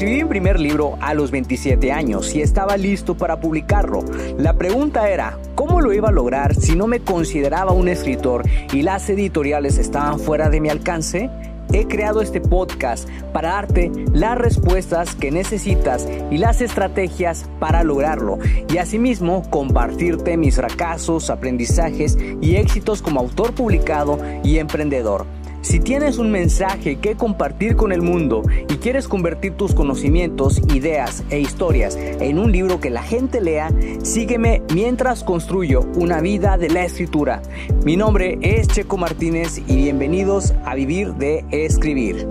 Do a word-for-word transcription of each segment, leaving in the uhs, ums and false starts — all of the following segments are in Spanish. Escribí mi primer libro a los veintisiete años y estaba listo para publicarlo. La pregunta era, ¿cómo lo iba a lograr si no me consideraba un escritor y las editoriales estaban fuera de mi alcance? He creado este podcast para darte las respuestas que necesitas y las estrategias para lograrlo, y asimismo compartirte mis fracasos, aprendizajes y éxitos como autor publicado y emprendedor. Si tienes un mensaje que compartir con el mundo y quieres convertir tus conocimientos, ideas e historias en un libro que la gente lea, sígueme mientras construyo una vida de la escritura. Mi nombre es Checo Martínez y bienvenidos a Vivir de Escribir.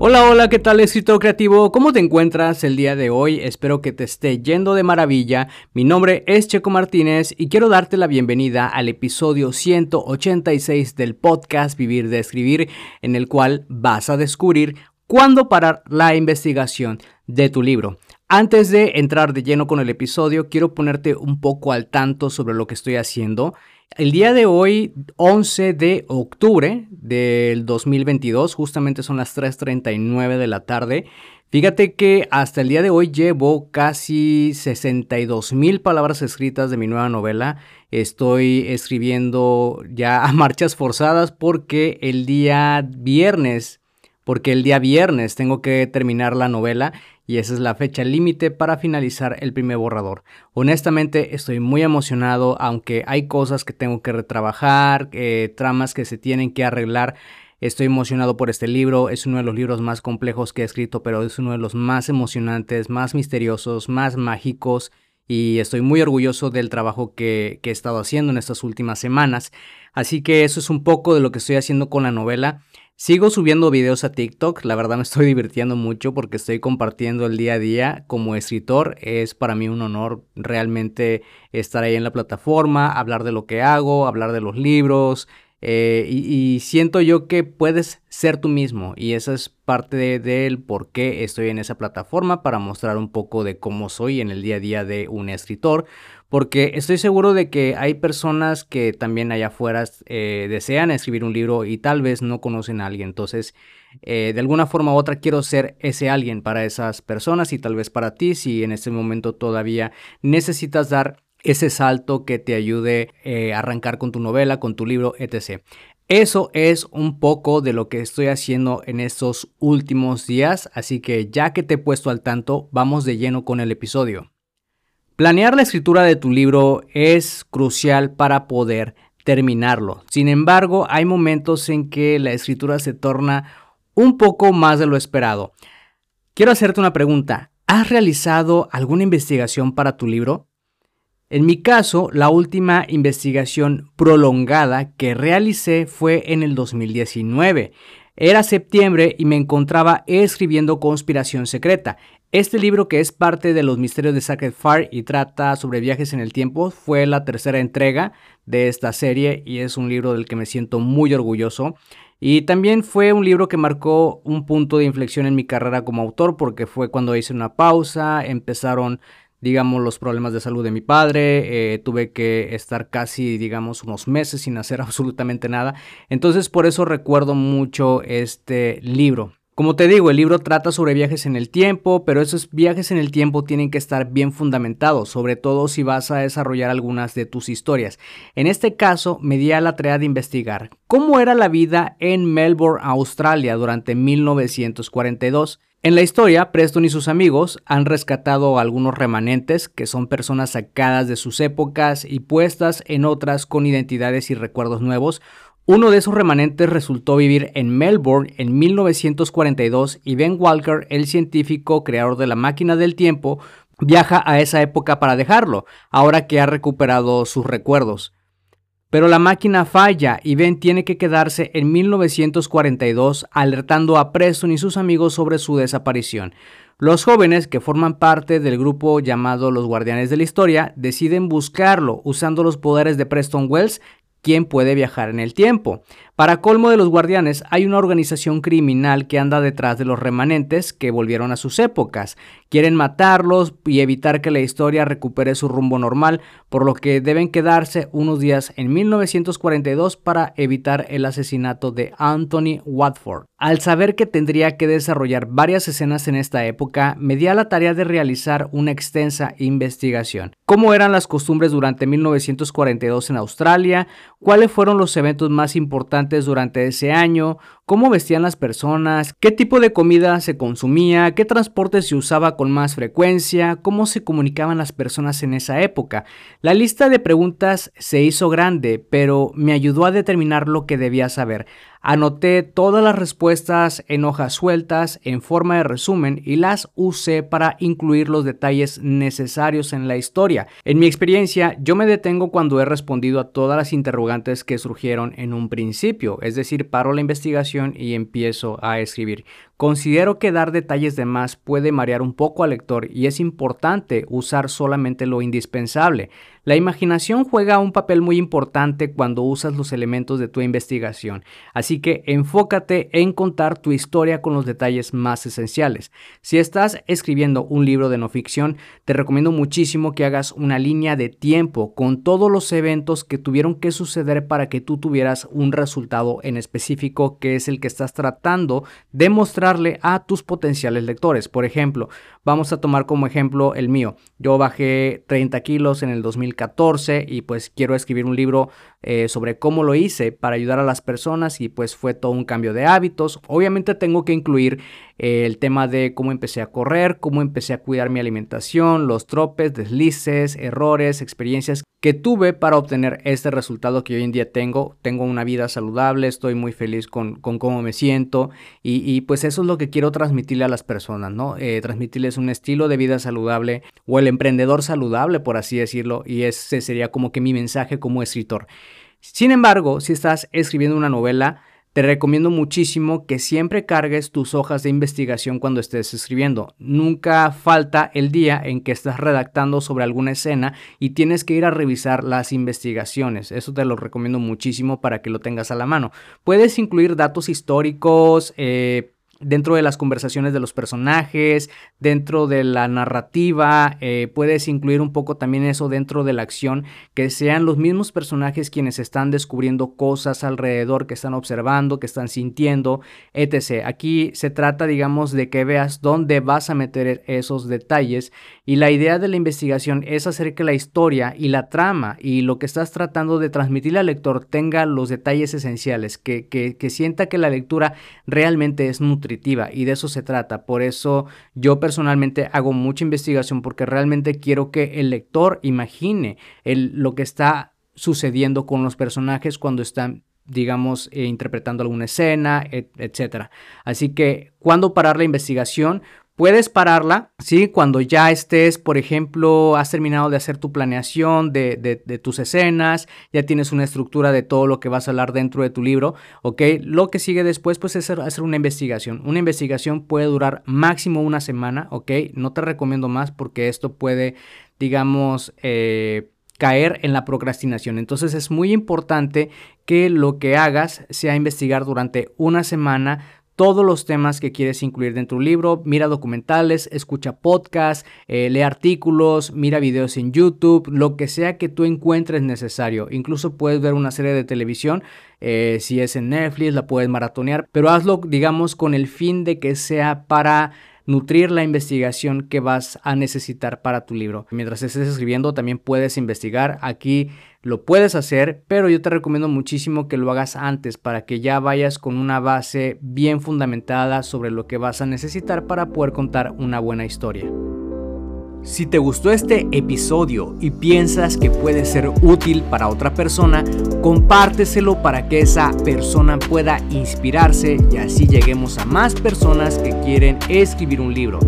Hola, hola, ¿qué tal, escritor creativo? ¿Cómo te encuentras el día de hoy? Espero que te esté yendo de maravilla. Mi nombre es Checo Martínez y quiero darte la bienvenida al episodio ciento ochenta y seis del podcast Vivir de Escribir, en el cual vas a descubrir cuándo parar la investigación de tu libro. Antes de entrar de lleno con el episodio, quiero ponerte un poco al tanto sobre lo que estoy haciendo. El día de hoy, once de octubre del dos mil veintidós, justamente son las tres treinta y nueve de la tarde. Fíjate que hasta el día de hoy llevo casi sesenta y dos mil palabras escritas de mi nueva novela. Estoy escribiendo ya a marchas forzadas porque el día viernes, porque el día viernes tengo que terminar la novela. Y esa es la fecha límite para finalizar el primer borrador. Honestamente estoy muy emocionado, aunque hay cosas que tengo que retrabajar, eh, tramas que se tienen que arreglar. Estoy emocionado por este libro, es uno de los libros más complejos que he escrito, pero es uno de los más emocionantes, más misteriosos, más mágicos. Y estoy muy orgulloso del trabajo que, que he estado haciendo en estas últimas semanas. Así que eso es un poco de lo que estoy haciendo con la novela. Sigo subiendo videos a TikTok, la verdad me estoy divirtiendo mucho porque estoy compartiendo el día a día como escritor. Es para mí un honor realmente estar ahí en la plataforma, hablar de lo que hago, hablar de los libros, eh, y, y siento yo que puedes ser tú mismo, y esa es parte de, del por qué estoy en esa plataforma, para mostrar un poco de cómo soy en el día a día de un escritor. Porque estoy seguro de que hay personas que también allá afuera eh, desean escribir un libro y tal vez no conocen a alguien. Entonces, eh, de alguna forma u otra quiero ser ese alguien para esas personas y tal vez para ti si en este momento todavía necesitas dar ese salto que te ayude eh, a arrancar con tu novela, con tu libro, etcétera. Eso es un poco de lo que estoy haciendo en estos últimos días. Así que ya que te he puesto al tanto, vamos de lleno con el episodio. Planear la escritura de tu libro es crucial para poder terminarlo. Sin embargo, hay momentos en que la escritura se torna un poco más de lo esperado. Quiero hacerte una pregunta. ¿Has realizado alguna investigación para tu libro? En mi caso, la última investigación prolongada que realicé fue en el dos mil diecinueve. Era septiembre y me encontraba escribiendo Conspiración secreta. Este libro, que es parte de los misterios de Sacred Fire y trata sobre viajes en el tiempo, fue la tercera entrega de esta serie y es un libro del que me siento muy orgulloso. Y también fue un libro que marcó un punto de inflexión en mi carrera como autor, porque fue cuando hice una pausa, empezaron, digamos, los problemas de salud de mi padre, eh, tuve que estar casi, digamos, unos meses sin hacer absolutamente nada. Entonces, por eso recuerdo mucho este libro. Como te digo, el libro trata sobre viajes en el tiempo, pero esos viajes en el tiempo tienen que estar bien fundamentados, sobre todo si vas a desarrollar algunas de tus historias. En este caso, me di a la tarea de investigar cómo era la vida en Melbourne, Australia, durante mil novecientos cuarenta y dos. En la historia, Preston y sus amigos han rescatado algunos remanentes, que son personas sacadas de sus épocas y puestas en otras con identidades y recuerdos nuevos. Uno de esos remanentes resultó vivir en Melbourne en mil novecientos cuarenta y dos y Ben Walker, el científico creador de la máquina del tiempo, viaja a esa época para dejarlo, ahora que ha recuperado sus recuerdos. Pero la máquina falla y Ben tiene que quedarse en mil novecientos cuarenta y dos, alertando a Preston y sus amigos sobre su desaparición. Los jóvenes, que forman parte del grupo llamado Los Guardianes de la Historia, deciden buscarlo usando los poderes de Preston Wells, quien puede viajar en el tiempo. Para colmo de los guardianes, hay una organización criminal que anda detrás de los remanentes que volvieron a sus épocas. Quieren matarlos y evitar que la historia recupere su rumbo normal, por lo que deben quedarse unos días en mil novecientos cuarenta y dos para evitar el asesinato de Anthony Watford. Al saber que tendría que desarrollar varias escenas en esta época, me di a la tarea de realizar una extensa investigación. ¿Cómo eran las costumbres durante mil novecientos cuarenta y dos en Australia? ¿Cuáles fueron los eventos más importantes durante ese año? ¿Cómo vestían las personas? ¿Qué tipo de comida se consumía? ¿Qué transporte se usaba con más frecuencia? ¿Cómo se comunicaban las personas en esa época? La lista de preguntas se hizo grande, pero me ayudó a determinar lo que debía saber. Anoté todas las respuestas en hojas sueltas en forma de resumen y las usé para incluir los detalles necesarios en la historia. En mi experiencia, yo me detengo cuando he respondido a todas las interrogantes que surgieron en un principio, es decir, paro la investigación y empiezo a escribir. Considero que dar detalles de más puede marear un poco al lector y es importante usar solamente lo indispensable. La imaginación juega un papel muy importante cuando usas los elementos de tu investigación, así que enfócate en contar tu historia con los detalles más esenciales. Si estás escribiendo un libro de no ficción, te recomiendo muchísimo que hagas una línea de tiempo con todos los eventos que tuvieron que suceder para que tú tuvieras un resultado en específico que es el que estás tratando de mostrar a tus potenciales lectores. Por ejemplo, vamos a tomar como ejemplo el mío. Yo bajé treinta kilos en el dos mil catorce y pues quiero escribir un libro eh, sobre cómo lo hice para ayudar a las personas y pues fue todo un cambio de hábitos. Obviamente tengo que incluir eh, el tema de cómo empecé a correr, cómo empecé a cuidar mi alimentación, los tropes, deslices, errores, experiencias que tuve para obtener este resultado que hoy en día tengo. Tengo una vida saludable, estoy muy feliz con, con cómo me siento y, y pues eso es lo que quiero transmitirle a las personas, ¿no? Eh, transmitirles un estilo de vida saludable o el emprendedor saludable, por así decirlo, y ese sería como que mi mensaje como escritor. Sin embargo, si estás escribiendo una novela, te recomiendo muchísimo que siempre cargues tus hojas de investigación cuando estés escribiendo. Nunca falta el día en que estás redactando sobre alguna escena y tienes que ir a revisar las investigaciones. Eso te lo recomiendo muchísimo para que lo tengas a la mano. Puedes incluir datos históricos, eh, dentro de las conversaciones de los personajes, dentro de la narrativa, eh, puedes incluir un poco también eso dentro de la acción, que sean los mismos personajes quienes están descubriendo cosas alrededor, que están observando, que están sintiendo, etcétera. Aquí se trata, digamos, de que veas dónde vas a meter esos detalles y la idea de la investigación es hacer que la historia y la trama y lo que estás tratando de transmitirle al lector tenga los detalles esenciales, que, que, que sienta que la lectura realmente es nutritiva. Y de eso se trata. Por eso yo personalmente hago mucha investigación, porque realmente quiero que el lector imagine el, lo que está sucediendo con los personajes cuando están, digamos, eh, interpretando alguna escena, et, etcétera. Así que, ¿cuándo parar la investigación? Puedes pararla, ¿sí? Cuando ya estés, por ejemplo, has terminado de hacer tu planeación de, de, de tus escenas, ya tienes una estructura de todo lo que vas a hablar dentro de tu libro, ¿ok? Lo que sigue después, pues, es hacer una investigación. Una investigación puede durar máximo una semana, ¿ok? No te recomiendo más porque esto puede, digamos, eh, caer en la procrastinación. Entonces, es muy importante que lo que hagas sea investigar durante una semana todos los temas que quieres incluir dentro de un libro. Mira documentales, escucha podcasts, eh, lee artículos, mira videos en YouTube, lo que sea que tú encuentres necesario. Incluso puedes ver una serie de televisión, eh, si es en Netflix, la puedes maratonear, pero hazlo, digamos, con el fin de que sea para nutrir la investigación que vas a necesitar para tu libro. Mientras estés escribiendo también puedes investigar. Aquí lo puedes hacer, pero yo te recomiendo muchísimo que lo hagas antes para que ya vayas con una base bien fundamentada sobre lo que vas a necesitar para poder contar una buena historia. Si te gustó este episodio y piensas que puede ser útil para otra persona, compárteselo para que esa persona pueda inspirarse y así lleguemos a más personas que quieren escribir un libro.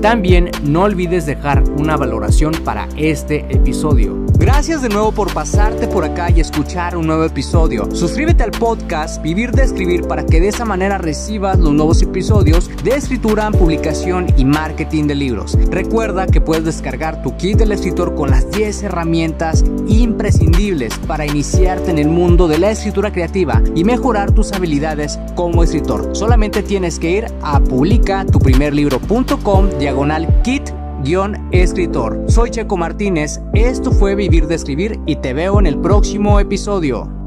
También no olvides dejar una valoración para este episodio. Gracias de nuevo por pasarte por acá y escuchar un nuevo episodio. Suscríbete al podcast Vivir de Escribir para que de esa manera recibas los nuevos episodios de escritura, publicación y marketing de libros. Recuerda que puedes descargar tu kit del escritor con las diez herramientas imprescindibles para iniciarte en el mundo de la escritura creativa y mejorar tus habilidades como escritor. Solamente tienes que ir a publica tu primer libro punto com diagonal kit guión escritor. Soy Checo Martínez, esto fue Vivir de Escribir y te veo en el próximo episodio.